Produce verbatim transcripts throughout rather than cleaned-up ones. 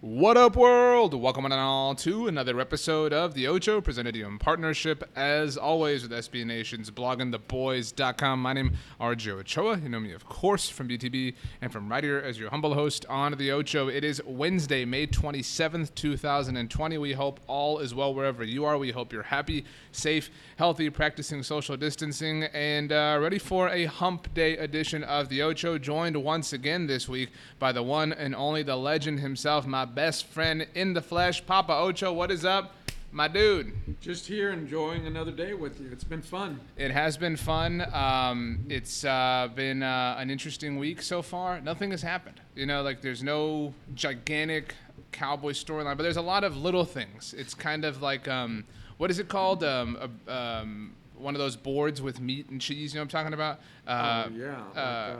What up, world? Welcome on and all to another episode of The Ocho, presented to you in partnership, as always, with S B Nations, blogging, the boys dot com. My name is R J Ochoa. You know me, of course, from B T B and from right here as your humble host on The Ocho. It is Wednesday, May twenty-seventh, two thousand twenty. We hope all is well wherever you are. We hope you're happy, safe, healthy, practicing social distancing, and uh, ready for a hump day edition of The Ocho, joined once again this week by the one and only, the legend himself, my best Best friend in the flesh, Papa Ocho. What is up, my dude? Just here enjoying another day with you. It's been fun. It has been fun. Um, it's uh, been uh, an interesting week so far. Nothing has happened. You know, like there's no gigantic Cowboy storyline, but there's a lot of little things. It's kind of like, um, what is it called? Um, uh, um, one of those boards with meat and cheese, you know what I'm talking about? Uh, oh, yeah. Like, uh,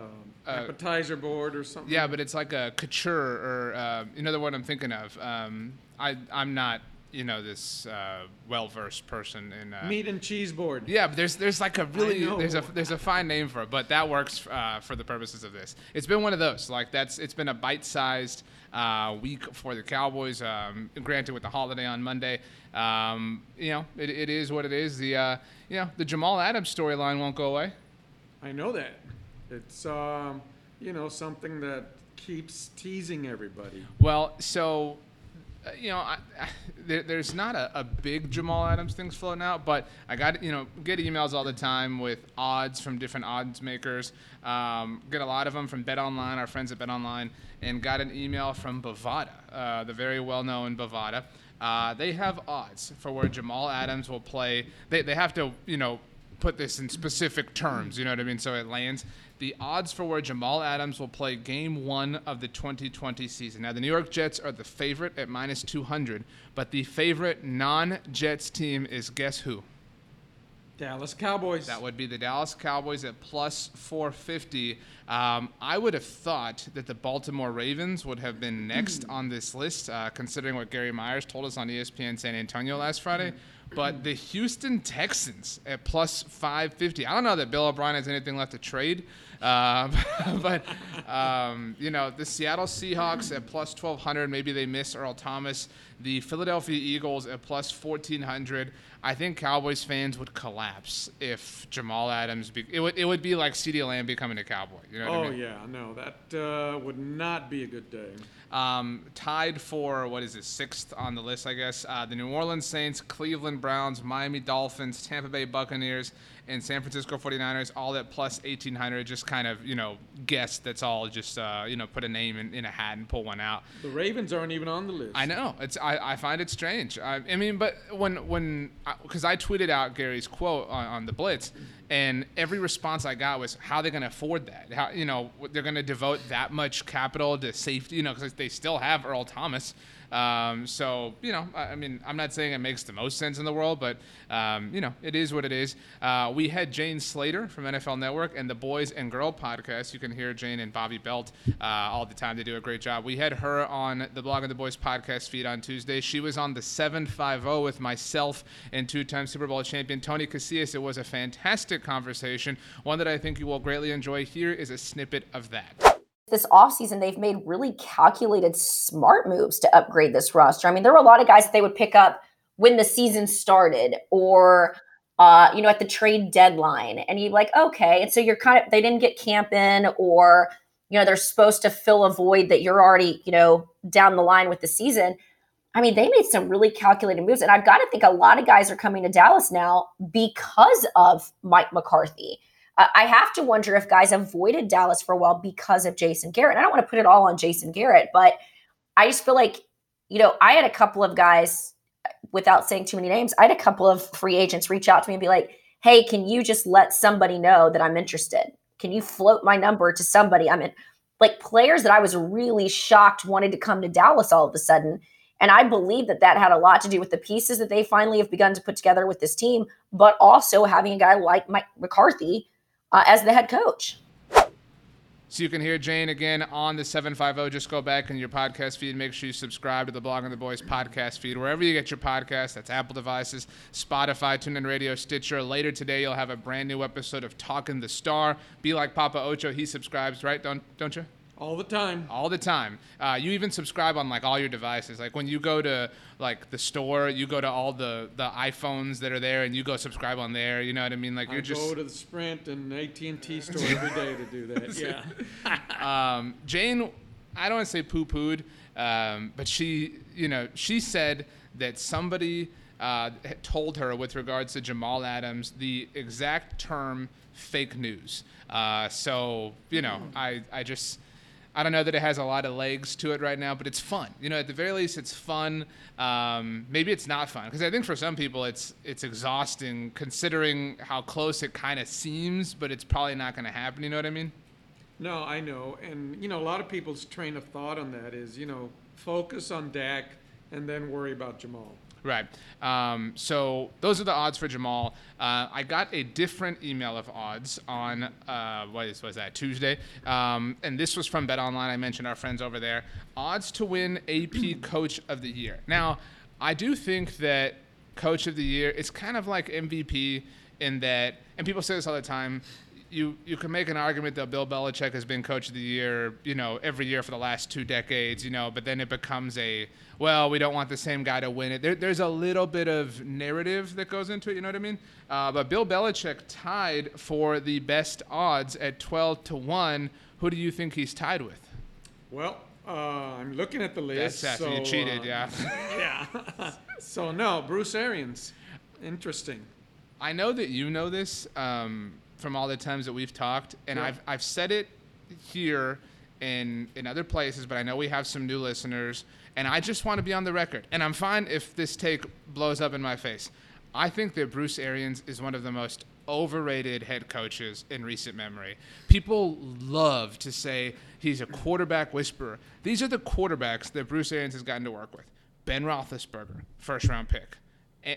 uh, appetizer board or something. Yeah, but it's like a couture or uh, another one I'm thinking of. Um, I, I'm not, you know, this uh, well-versed person in... Uh, meat and cheese board. Yeah, but there's there's like a really... There's a there's a fine name for it, but that works uh, for the purposes of this. It's been one of those. Like, that's it's been a bite-sized uh, week for the Cowboys, um, granted with the holiday on Monday. Um, you know, it, it is what it is. The uh, you know, the Jamal Adams storyline won't go away. I know that. It's um, you know, something that keeps teasing everybody. Well, so uh, you know, I, I, there, there's not a, a big Jamal Adams things floating out, but I got you know get emails all the time with odds from different odds makers. Um, get a lot of them from Bet Online, our friends at Bet Online, and got an email from Bovada, uh, the very well-known Bovada. Uh, they have odds for where Jamal Adams will play. They they have to, you know, put this in specific terms, you know what I mean, so it lands. The odds for where Jamal Adams will play game one of the twenty twenty season. Now, the New York Jets are the favorite at minus two hundred, but the favorite non-Jets team is guess who? Dallas Cowboys. That would be the Dallas Cowboys at plus four fifty. Um, I would have thought that the Baltimore Ravens would have been next on this list, uh, considering what Gary Myers told us on E S P N San Antonio last Friday. But the Houston Texans at plus five fifty. I don't know that Bill O'Brien has anything left to trade. Uh, but, um, you know, the Seattle Seahawks at plus twelve hundred. Maybe they miss Earl Thomas. The Philadelphia Eagles at plus fourteen hundred. I think Cowboys fans would collapse if Jamal Adams be, – it would it would be like CeeDee Lamb becoming a Cowboy. You know what I mean? Yeah. No, that uh, would not be a good day. Um, tied for, what is it, sixth on the list, I guess. Uh, the New Orleans Saints, Cleveland Browns, Miami Dolphins, Tampa Bay Buccaneers, and San Francisco forty-niners, all at plus eighteen hundred. Just kind of, you know, guess. That's all. Just, uh, you know, put a name in, in a hat and pull one out. The Ravens aren't even on the list. I know. It's I, I find it strange. I, I mean, but when when – because I, I tweeted out Gary's quote on, on the Blitz, and every response I got was, how are they going to afford that? How, you know, they're going to devote that much capital to safety, you know, because they still have Earl Thomas. Um, so, you know, I, I mean, I'm not saying it makes the most sense in the world, but, um, you know, it is what it is. Uh, we had Jane Slater from N F L Network and the Boys and Girl podcast. You can hear Jane and Bobby Belt uh, all the time. They do a great job. We had her on the Blog and the Boys podcast feed on Tuesday. She was on the seven fifty with myself and two-time Super Bowl champion Tony Casillas. It was a fantastic conversation, one that I think you will greatly enjoy. Here is a snippet of that. This offseason, they've made really calculated, smart moves to upgrade this roster. I mean, there were a lot of guys that they would pick up when the season started or, uh, you know, at the trade deadline. And you're like, okay. And so you're kind of, they didn't get camp in or, you know, they're supposed to fill a void that you're already, you know, down the line with the season. I mean, they made some really calculated moves. And I've got to think a lot of guys are coming to Dallas now because of Mike McCarthy. I have to wonder if guys avoided Dallas for a while because of Jason Garrett. I don't want to put it all on Jason Garrett, but I just feel like, you know, I had a couple of guys, without saying too many names, I had a couple of free agents reach out to me and be like, hey, can you just let somebody know that I'm interested? Can you float my number to somebody? I mean, like players that I was really shocked wanted to come to Dallas all of a sudden. And I believe that that had a lot to do with the pieces that they finally have begun to put together with this team, but also having a guy like Mike McCarthy uh, as the head coach. So you can hear Jane again on the seven fifty. Just go back in your podcast feed. Make sure you subscribe to the Blog and the Boys podcast feed. Wherever you get your podcast, that's Apple devices, Spotify, TuneIn Radio, Stitcher. Later today, you'll have a brand new episode of Talking the Star. Be like Papa Ocho. He subscribes, right? Don't, don't you? All the time. All the time. Uh, you even subscribe on, like, all your devices. Like, when you go to, like, the store, you go to all the, the iPhones that are there, and you go subscribe on there. You know what I mean? Like, you're I just... I go to the Sprint and A T and T store every day to do that. Yeah. um, Jane, I don't want to say poo-pooed, um, but she, you know, she said that somebody uh, told her with regards to Jamal Adams the exact term fake news. Uh, so, you know, mm. I, I just... I don't know that it has a lot of legs to it right now, but it's fun. You know, at the very least, it's fun. Um, maybe it's not fun, because I think for some people it's it's exhausting considering how close it kind of seems, but it's probably not going to happen. You know what I mean? No, I know. And, you know, a lot of people's train of thought on that is, you know, focus on Dak and then worry about Jamal. Right. Um, so those are the odds for Jamal. Uh, I got a different email of odds on, uh, what is, was that, Tuesday? Um, and this was from Bet Online. I mentioned our friends over there. Odds to win A P Coach of the Year. Now, I do think that Coach of the Year is kind of like M V P in that, and people say this all the time, You you can make an argument that Bill Belichick has been Coach of the Year, you know, every year for the last two decades, you know, but then it becomes a, well, we don't want the same guy to win it. There, there's a little bit of narrative that goes into it, you know what I mean? Uh, but Bill Belichick tied for the best odds at twelve to one. Who do you think he's tied with? Well, uh, I'm looking at the list. That's after so, you cheated, uh, yeah. Yeah. So, no, Bruce Arians. Interesting. I know that you know this. Um, from all the times that we've talked, and yeah. I've I've said it here and in other places, but I know we have some new listeners, and I just want to be on the record, and I'm fine if this take blows up in my face. I think that Bruce Arians is one of the most overrated head coaches in recent memory. People love to say he's a quarterback whisperer. These are the quarterbacks that Bruce Arians has gotten to work with. Ben Roethlisberger, first-round pick.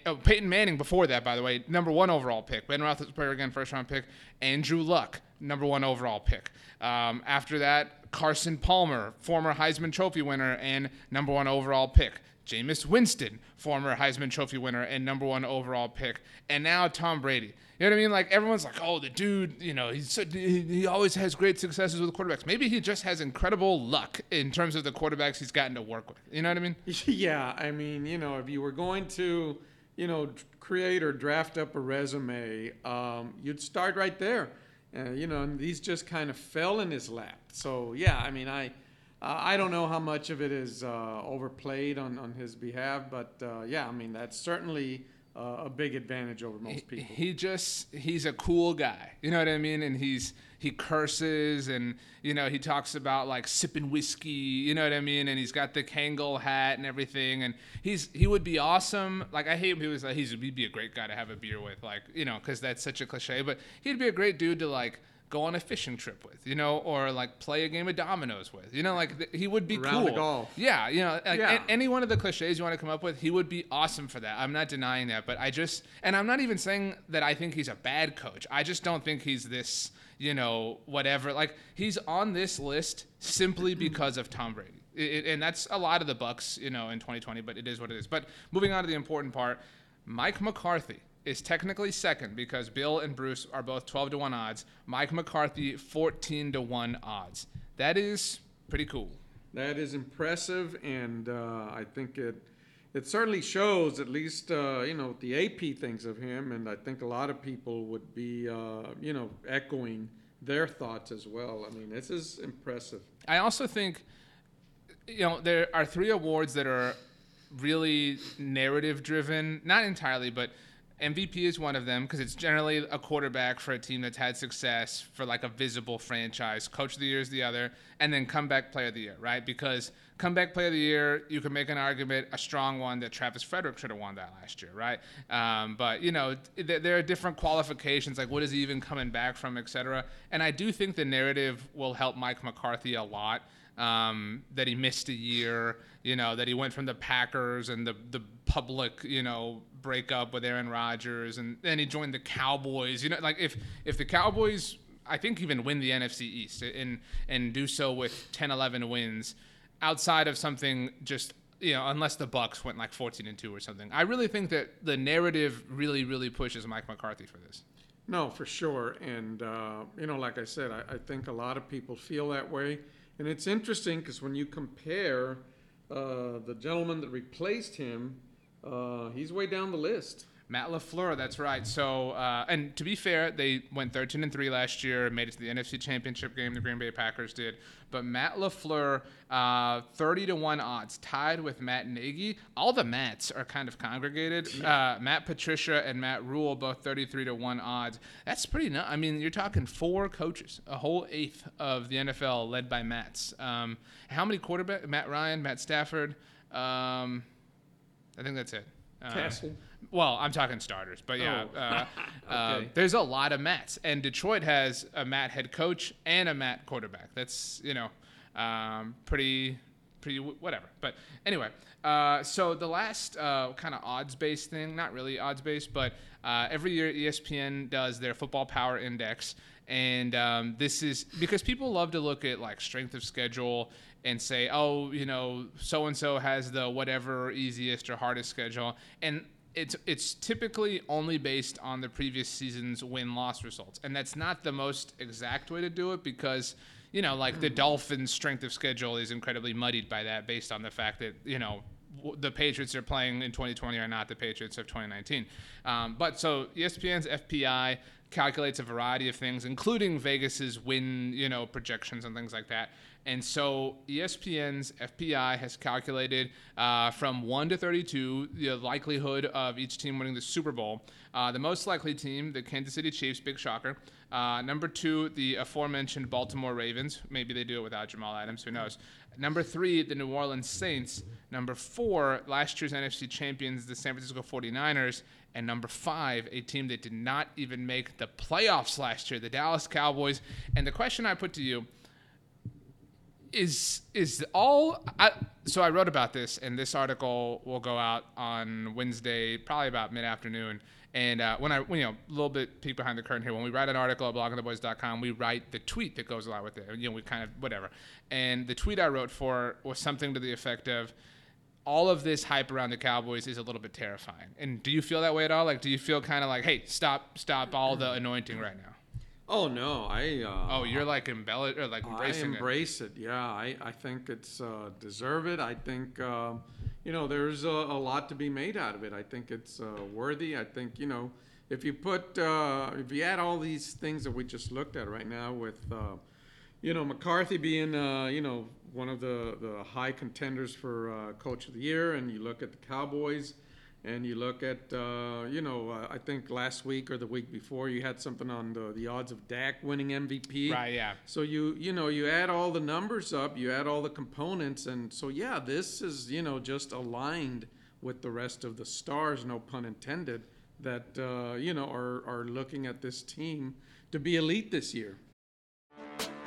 Oh, Peyton Manning before that, by the way, number one overall pick. Ben Roethlisberger, again, first-round pick. Andrew Luck, number one overall pick. Um, after that, Carson Palmer, former Heisman Trophy winner and number one overall pick. Jameis Winston, former Heisman Trophy winner and number one overall pick. And now Tom Brady. You know what I mean? Like, everyone's like, oh, the dude, you know, he's so, he, he always has great successes with quarterbacks. Maybe he just has incredible luck in terms of the quarterbacks he's gotten to work with. You know what I mean? Yeah, I mean, you know, if you were going to – you know, create or draft up a resume, um, you'd start right there. Uh, you know, and these just kind of fell in his lap. So, yeah, I mean, I uh, I don't know how much of it is uh, overplayed on, on his behalf, but, uh, yeah, I mean, that's certainly uh, a big advantage over most people. He, he just – he's a cool guy. You know what I mean? And he's – he curses and, you know, he talks about, like, sipping whiskey, you know what I mean? And he's got the Kangol hat and everything. And he's he would be awesome. Like, I hate him. He was like, he's, he'd be a great guy to have a beer with, like, you know, because that's such a cliche. But he'd be a great dude to, like, go on a fishing trip with, you know, or, like, play a game of dominoes with. You know, like, th- he would be Round cool. Round of golf. Yeah, you know, like, yeah. A- any one of the cliches you want to come up with, he would be awesome for that. I'm not denying that. But I just – and I'm not even saying that I think he's a bad coach. I just don't think he's this – you know, whatever. Like, he's on this list simply because of Tom Brady. It, and that's a lot of the Bucks, you know, in twenty twenty, but it is what it is. But moving on to the important part, Mike McCarthy is technically second because Bill and Bruce are both twelve to one odds. Mike McCarthy, fourteen to one odds. That is pretty cool. That is impressive, and uh, I think it it certainly shows at least, uh, you know, the A P thinks of him, and I think a lot of people would be, uh, you know, echoing their thoughts as well. I mean, this is impressive. I also think, you know, there are three awards that are really narrative-driven, not entirely, but M V P is one of them because it's generally a quarterback for a team that's had success for like a visible franchise. Coach of the Year is the other, and then Comeback Player of the Year, right? Because Comeback Player of the Year, you can make an argument, a strong one, that Travis Frederick should have won that last year, right? Um, but, you know, th- there are different qualifications, like what is he even coming back from, et cetera. And I do think the narrative will help Mike McCarthy a lot. Um, that he missed a year, you know, that he went from the Packers and the, the public, you know, breakup with Aaron Rodgers, and then he joined the Cowboys. You know, like if if the Cowboys, I think, even win the N F C East and and do so with ten, eleven wins, outside of something just, you know, unless the Bucks went like fourteen and two or something. I really think that the narrative really, really pushes Mike McCarthy for this. No, for sure. And, uh, you know, like I said, I, I think a lot of people feel that way. And it's interesting because when you compare uh, the gentleman that replaced him, uh, he's way down the list. Matt LaFleur, that's right. So, uh, and to be fair, they went thirteen and three last year, made it to the N F C Championship game, the Green Bay Packers did. But Matt LaFleur, uh, thirty to one odds, tied with Matt Nagy. All the Matts are kind of congregated. Uh, Matt Patricia and Matt Rule, both thirty-three to one odds. That's pretty nuts. I mean, you're talking four coaches, a whole eighth of the N F L led by Matts. Um, how many quarterbacks? Matt Ryan, Matt Stafford. Um, I think that's it. Uh, Castle. Well, I'm talking starters, but yeah, oh. uh, okay. uh, there's a lot of Matts, and Detroit has a Matt head coach and a Matt quarterback. That's, you know, um, pretty, pretty w- whatever. But anyway, uh, so the last uh, kind of odds-based thing, not really odds-based, but uh, every year E S P N does their Football Power Index, and um, this is because people love to look at like strength of schedule and say, oh, you know, so-and-so has the whatever easiest or hardest schedule, and It's it's typically only based on the previous season's win-loss results. And that's not the most exact way to do it because, you know, like the Dolphins' strength of schedule is incredibly muddied by that based on the fact that, you know, the Patriots are playing in twenty twenty are not the Patriots of twenty nineteen. Um, but so E S P N's F P I calculates a variety of things, including Vegas's win, you know, projections and things like that. And so E S P N's F P I has calculated uh, from one to thirty-two the likelihood of each team winning the Super Bowl. Uh, the most likely team, the Kansas City Chiefs, big shocker. Uh, number two, the aforementioned Baltimore Ravens. Maybe they do it without Jamal Adams. Who knows? Number three, the New Orleans Saints. Number four, last year's N F C champions, the San Francisco forty-niners. And number five, a team that did not even make the playoffs last year, the Dallas Cowboys. And the question I put to you is is all I, so I wrote about this, and this article will go out on Wednesday, probably about mid-afternoon. And uh, when I, when, you know, a little bit peek behind the curtain here, when we write an article at blogging the boys dot com, we write the tweet that goes along with it. You know, we kind of whatever. And the tweet I wrote for was something to the effect of, all of this hype around the Cowboys is a little bit terrifying. And do you feel that way at all? Like, do you feel kind of like, hey, stop, stop all the anointing right now? Oh, no. I. Uh, oh, you're like embellish, or like embracing it. I embrace it. it. Yeah, I, I think it's uh, deserved. I think, uh, you know, there's a, a lot to be made out of it. I think it's uh, worthy. I think, you know, if you put, uh, if you add all these things that we just looked at right now with, uh, you know, McCarthy being, uh, you know, one of the, the high contenders for uh, Coach of the Year, and you look at the Cowboys, and you look at, uh, you know, uh, I think last week or the week before, you had something on the, the odds of Dak winning M V P. Right, yeah. So, you you know, you add all the numbers up, you add all the components, and so, yeah, this is, you know, just aligned with the rest of the stars, no pun intended, that, uh, you know, are are looking at this team to be elite this year.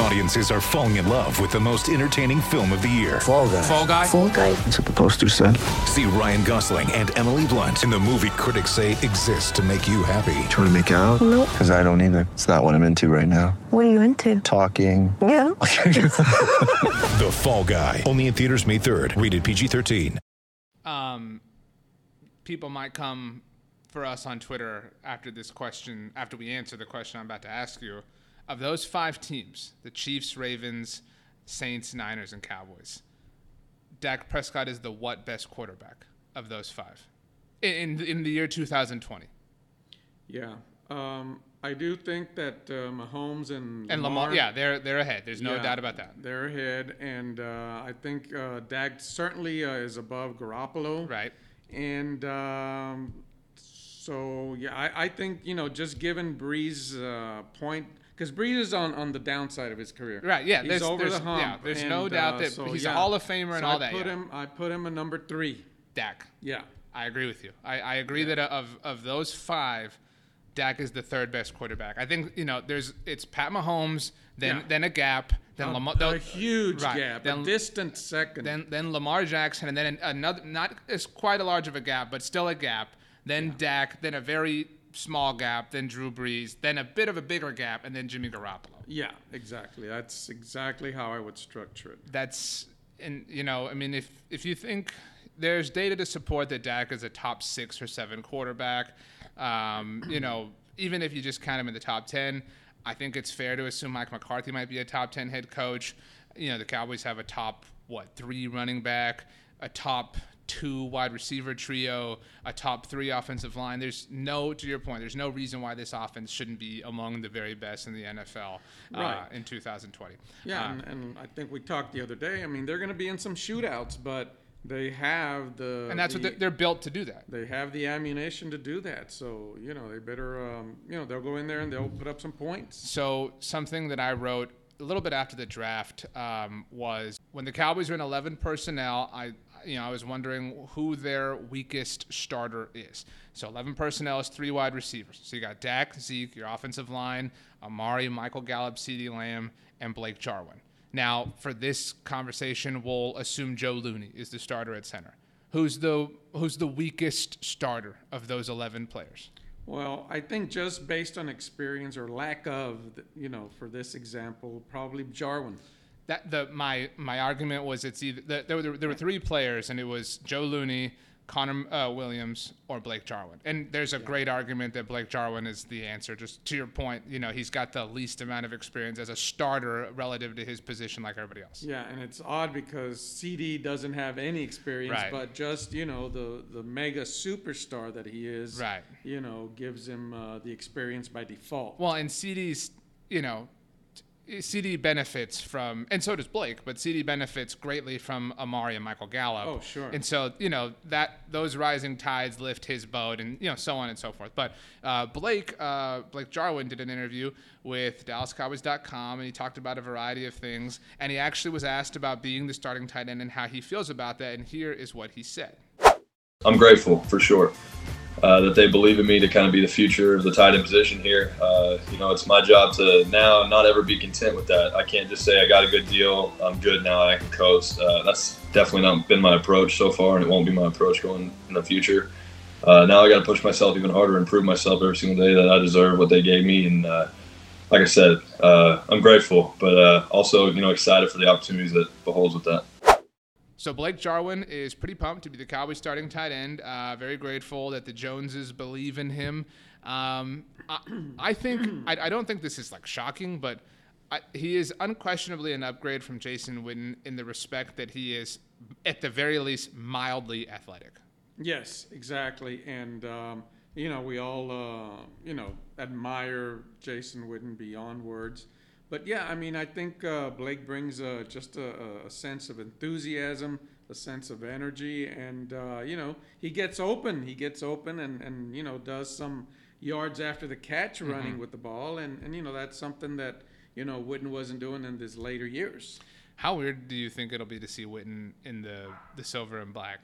Audiences are falling in love with the most entertaining film of the year. Fall Guy. Fall Guy. Fall Guy. That's what the poster said. See Ryan Gosling and Emily Blunt in the movie critics say exists to make you happy. Trying to make it out? Nope. Because I don't either. It's not what I'm into right now. What are you into? Talking. Yeah. The Fall Guy. Only in theaters May third. Rated P G thirteen. Um, people might come for us on Twitter after this question, after we answer the question I'm about to ask you. Of those five teams, the Chiefs, Ravens, Saints, Niners, and Cowboys, Dak Prescott is the what best quarterback of those five in in the year two thousand twenty? Yeah, um, I do think that uh, Mahomes and and Lamar, Lamar, yeah, they're they're ahead. There's no yeah, doubt about that. They're ahead, and uh, I think uh, Dak certainly uh, is above Garoppolo, right? And um, so yeah, I, I think you know just given Brees' uh, point. Because Brees is on, on the downside of his career. Right, yeah. He's there's, over there's, the hump. Yeah, there's and, no doubt uh, that so, he's yeah. a Hall of Famer and so all I that. Put yeah. him, I put him a number three. Dak. Yeah. I agree with you. I, I agree yeah. that of, of those five, Dak is the third best quarterback. I think, you know, there's it's Pat Mahomes, then yeah. then a gap, then Lamar. A huge right, gap, then, a distant second. Then then Lamar Jackson, and then another, not as quite a large of a gap, but still a gap. Then yeah. Dak, then a very small gap, then Drew Brees, then a bit of a bigger gap, and then Jimmy Garoppolo. Yeah, exactly. That's exactly how I would structure it. That's, and you know, I mean, if if you think there's data to support that Dak is a top six or seven quarterback, um, you know, even if you just count him in the top ten, I think it's fair to assume Mike McCarthy might be a top ten head coach. You know, the Cowboys have a top, what, three running back, a top two wide receiver trio, a top three offensive line. There's no, to your point, there's no reason why this offense shouldn't be among the very best in the N F L uh, right. in two thousand twenty. Yeah, uh, and, and I think we talked the other day. I mean, they're going to be in some shootouts, but they have the – And that's the, what they're, they're built to do that. They have the ammunition to do that. So, you know, they better um, – you know, they'll go in there and they'll put up some points. So something that I wrote a little bit after the draft um, was when the Cowboys were in eleven personnel, I – you know, I was wondering who their weakest starter is. So eleven personnel is three wide receivers. So you got Dak, Zeke, your offensive line, Amari, Michael Gallup, CeeDee Lamb, and Blake Jarwin. Now, for this conversation, we'll assume Joe Looney is the starter at center. Who's the who's the weakest starter of those eleven players? Well, I think just based on experience or lack of, you know, for this example, probably Jarwin. That the my my argument was it's either the, there were there were three players and it was Joe Looney, Connor uh, Williams, or Blake Jarwin. And there's a yeah. great argument that Blake Jarwin is the answer. Just to your point, you know, he's got the least amount of experience as a starter relative to his position, like everybody else. Yeah, and it's odd because C D doesn't have any experience, right. but just you know the the mega superstar that he is, right. you know, gives him uh, the experience by default. Well, and C D's, you know. CeeDee benefits from, and so does Blake, but CeeDee benefits greatly from Amari and Michael Gallup. Oh, sure. And so, you know, that those rising tides lift his boat and, you know, so on and so forth. But uh, Blake uh, Blake Jarwin did an interview with Dallas Cowboys dot com, and he talked about a variety of things. And he actually was asked about being the starting tight end and how he feels about that. And here is what he said. I'm grateful, for sure, uh, that they believe in me to kind of be the future of the tight end position here. Uh, you know, it's my job to now not ever be content with that. I can't just say I got a good deal, I'm good now, I can coast. Uh, that's definitely not been my approach so far, and it won't be my approach going in the future. Uh, now I got to push myself even harder and prove myself every single day that I deserve what they gave me. And uh, like I said, uh, I'm grateful, but uh, also, you know, excited for the opportunities that beholds with that. So Blake Jarwin is pretty pumped to be the Cowboys starting tight end. Uh, very grateful that the Joneses believe in him. Um, I, I think I, I don't think this is like shocking, but I, he is unquestionably an upgrade from Jason Witten in the respect that he is, at the very least, mildly athletic. Yes, exactly. And um, you know, we all uh, you know admire Jason Witten beyond words. But, yeah, I mean, I think uh, Blake brings uh, just a, a sense of enthusiasm, a sense of energy, and, uh, you know, he gets open. He gets open and, and you know, does some yards after the catch running mm-hmm. with the ball. And, and, you know, that's something that, you know, Witten wasn't doing in his later years. How weird do you think it'll be to see Witten in the, the silver and black?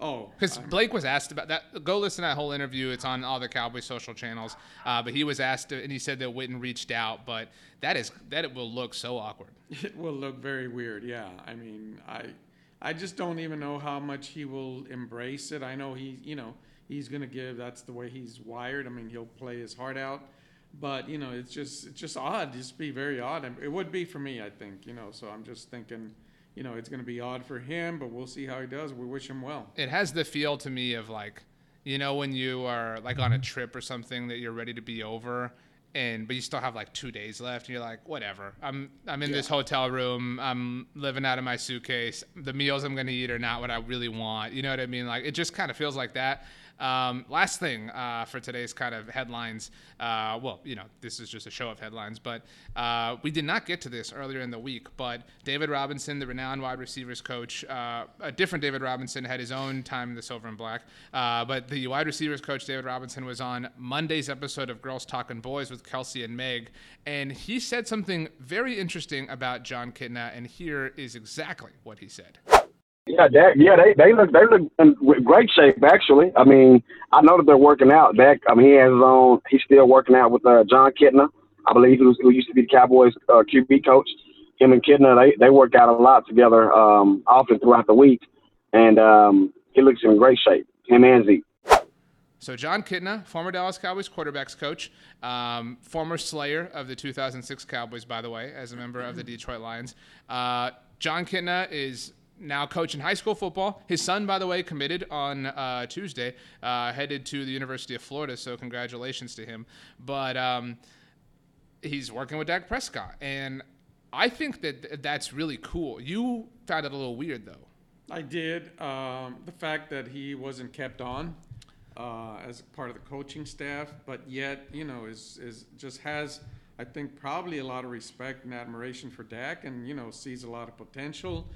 Oh, because Blake was asked about that. Go listen to that whole interview. It's on all the Cowboys social channels. Uh, but he was asked, to, and he said that Witten reached out. But that is that it will look so awkward. It will look very weird. Yeah, I mean, I, I just don't even know how much he will embrace it. I know he, you know, he's gonna give. That's the way he's wired. I mean, he'll play his heart out. But you know, it's just it's just odd. Just be very odd. It would be for me, I think. You know, so I'm just thinking. You know, it's going to be odd for him, but we'll see how he does. We wish him well. It has the feel to me of like, you know, when you are like on a trip or something that you're ready to be over, and but you still have like two days left, and you're like, whatever. I'm I'm in yeah. this hotel room. I'm living out of my suitcase. The meals I'm going to eat are not what I really want. You know what I mean? Like it just kind of feels like that. Um, last thing uh, for today's kind of headlines. Uh, well, you know, this is just a show of headlines, but uh, we did not get to this earlier in the week. But David Robinson, the renowned wide receivers coach, uh, a different David Robinson had his own time in the silver and black. Uh, but the wide receivers coach, David Robinson, was on Monday's episode of Girls Talking Boys with Kelsey and Meg. And he said something very interesting about John Kitna. And here is exactly what he said. Yeah, Dak, yeah, they they look they look in great shape actually. I mean, I know that they're working out. Dak, I mean, he has his own. He's still working out with uh, John Kitna, I believe, who, who used to be the Cowboys uh, Q B coach. Him and Kitna, they they work out a lot together, um, often throughout the week, and um, he looks in great shape. Him and Zeke. So John Kitna, former Dallas Cowboys quarterbacks coach, um, former Slayer of the two thousand six Cowboys, by the way, as a member of the Detroit Lions. Uh, John Kitna is now coaching high school football. His son, by the way, committed on uh, Tuesday, uh, headed to the University of Florida, so congratulations to him. But um, he's working with Dak Prescott, and I think that th- that's really cool. You found it a little weird, though. I did. Um, the fact that he wasn't kept on uh, as part of the coaching staff, but yet, you know, is is just has, I think, probably a lot of respect and admiration for Dak and, you know, sees a lot of potential.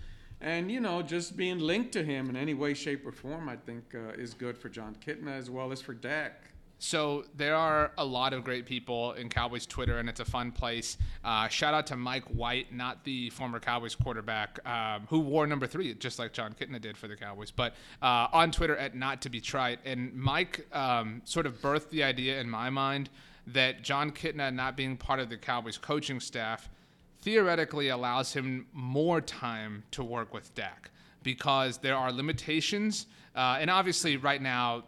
And, you know, just being linked to him in any way, shape, or form, I think, uh, is good for John Kitna as well as for Dak. So there are a lot of great people in Cowboys Twitter, and it's a fun place. Uh, shout out to Mike White, not the former Cowboys quarterback, um, who wore number three, just like John Kitna did for the Cowboys, but uh, on Twitter at Not To Be Trite. And Mike um, sort of birthed the idea in my mind that John Kitna not being part of the Cowboys coaching staff theoretically allows him more time to work with Dak because there are limitations. Uh, and obviously right now,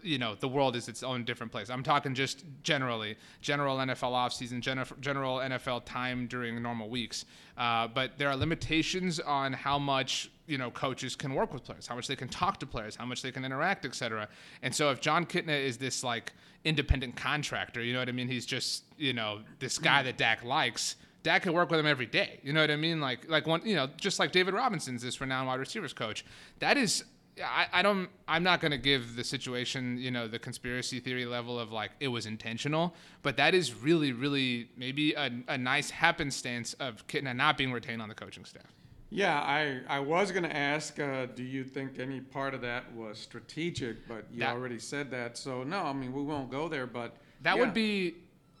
you know, the world is its own different place. I'm talking just generally, general N F L offseason, general N F L time during normal weeks. Uh, but there are limitations on how much, you know, coaches can work with players, how much they can talk to players, how much they can interact, et cetera. And so if John Kitna is this like independent contractor, you know what I mean? He's just, you know, this guy that Dak likes. Dak could work with him every day. You know what I mean? Like, like one, you know, just like David Robinson's this renowned wide receivers coach. That is, I, I don't, I'm not going to give the situation, you know, the conspiracy theory level of like it was intentional, but that is really, really maybe a, a nice happenstance of Kitna not being retained on the coaching staff. Yeah, I, I was going to ask, uh, do you think any part of that was strategic? But you that, already said that, so no, I mean we won't go there. But that yeah. would be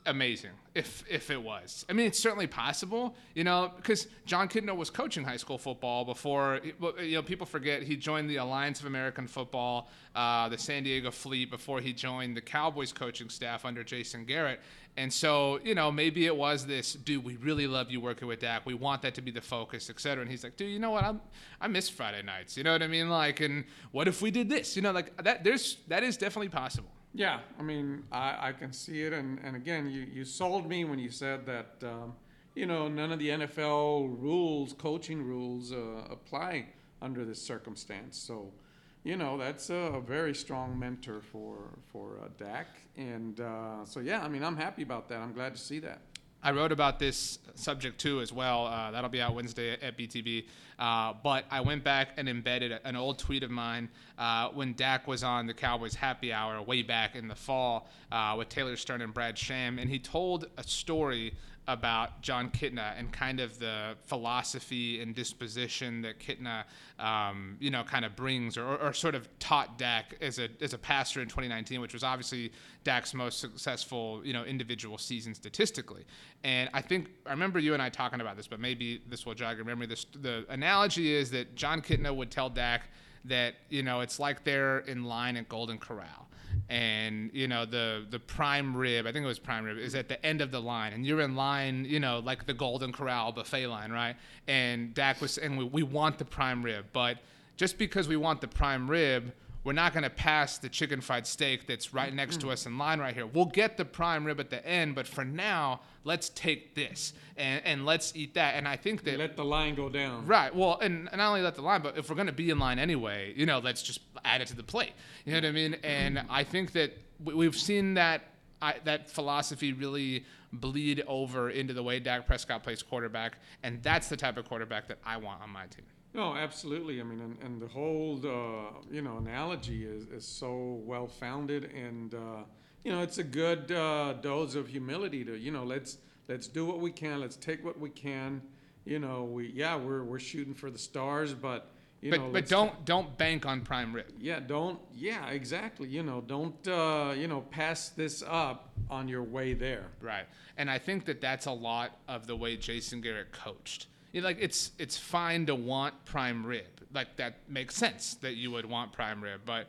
amazing if if it was. I mean, it's certainly possible, you know, because John Kitna was coaching high school football before, you know, people forget he joined the Alliance of American Football, uh, the San Diego Fleet, before he joined the Cowboys coaching staff under Jason Garrett. And so, you know, maybe it was this, dude, we really love you working with Dak. We want that to be the focus, et cetera. And he's like, dude, you know what? I'm, I miss Friday nights. You know what I mean? Like, and what if we did this? You know, like that, there's, that is definitely possible. Yeah, I mean, I, I can see it. And, and again, you, you sold me when you said that, um, you know, none of the N F L rules, coaching rules uh, apply under this circumstance. So, you know, that's a, a very strong mentor for, for uh, Dak. And uh, so, yeah, I mean, I'm happy about that. I'm glad to see that. I wrote about this subject, too, as well. Uh, that'll be out Wednesday at, at B T B. Uh, but I went back and embedded an old tweet of mine uh, when Dak was on the Cowboys Happy Hour way back in the fall uh, with Taylor Stern and Brad Sham. And he told a story about John Kitna and kind of the philosophy and disposition that Kitna, um, you know, kind of brings or, or sort of taught Dak as a as a passer in twenty nineteen, which was obviously Dak's most successful, you know, individual season statistically. And I think I remember you and I talking about this, but maybe this will jog your memory. This, the analogy is that John Kitna would tell Dak that, you know, it's like they're in line at Golden Corral. And, you know, the the prime rib, I think it was prime rib, is at the end of the line. And you're in line, you know, like the Golden Corral buffet line, right? And Dak was saying, we, we want the prime rib. But just because we want the prime rib, we're not going to pass the chicken fried steak that's right next to us in line right here. We'll get the prime rib at the end, but for now, let's take this and, and let's eat that. And I think that... Let the line go down. Right. Well, and, and not only let the line, but if we're going to be in line anyway, you know, let's just add it to the plate. You know what I mean? And I think that we've seen that I, that philosophy really bleed over into the way Dak Prescott plays quarterback, and that's the type of quarterback that I want on my team. No, absolutely. I mean, and, and the whole, uh, you know, analogy is, is so well-founded, and, uh, you know, it's a good uh, dose of humility to, you know, let's let's do what we can, let's take what we can. You know, we yeah, we're we're shooting for the stars, but, you but, know. But don't t- don't bank on prime rib. Yeah, don't. Yeah, exactly. You know, don't, uh, you know, pass this up on your way there. Right. And I think that that's a lot of the way Jason Garrett coached. Like it's it's fine to want prime rib, like that makes sense that you would want prime rib, but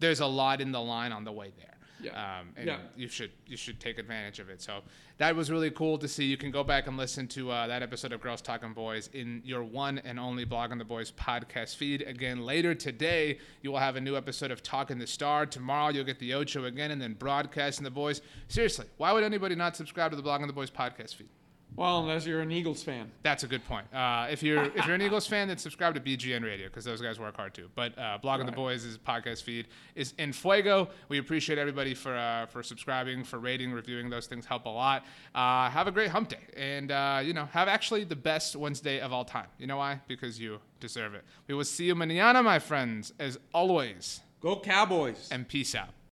there's a lot in the line on the way there. Yeah. Um, and yeah. you should you should take advantage of it. So that was really cool to see. You can go back and listen to uh, that episode of Girls Talking Boys in your one and only Blog on the Boys podcast feed. Again, later today, you will have a new episode of Talking the Star. Tomorrow, you'll get the Ocho again, and then Broadcasting the Boys. Seriously, why would anybody not subscribe to the Blog on the Boys podcast feed? Well, unless you're an Eagles fan. That's a good point. Uh, if you're if you're an Eagles fan, then subscribe to B G N Radio, because those guys work hard too. But uh, Blog on the Boys' podcast feed is en fuego. We appreciate everybody for uh, for subscribing, for rating, reviewing. Those things help a lot. Uh, have a great hump day, and uh, you know, have actually the best Wednesday of all time. You know why? Because you deserve it. We will see you mañana, my friends. As always, go Cowboys, and peace out.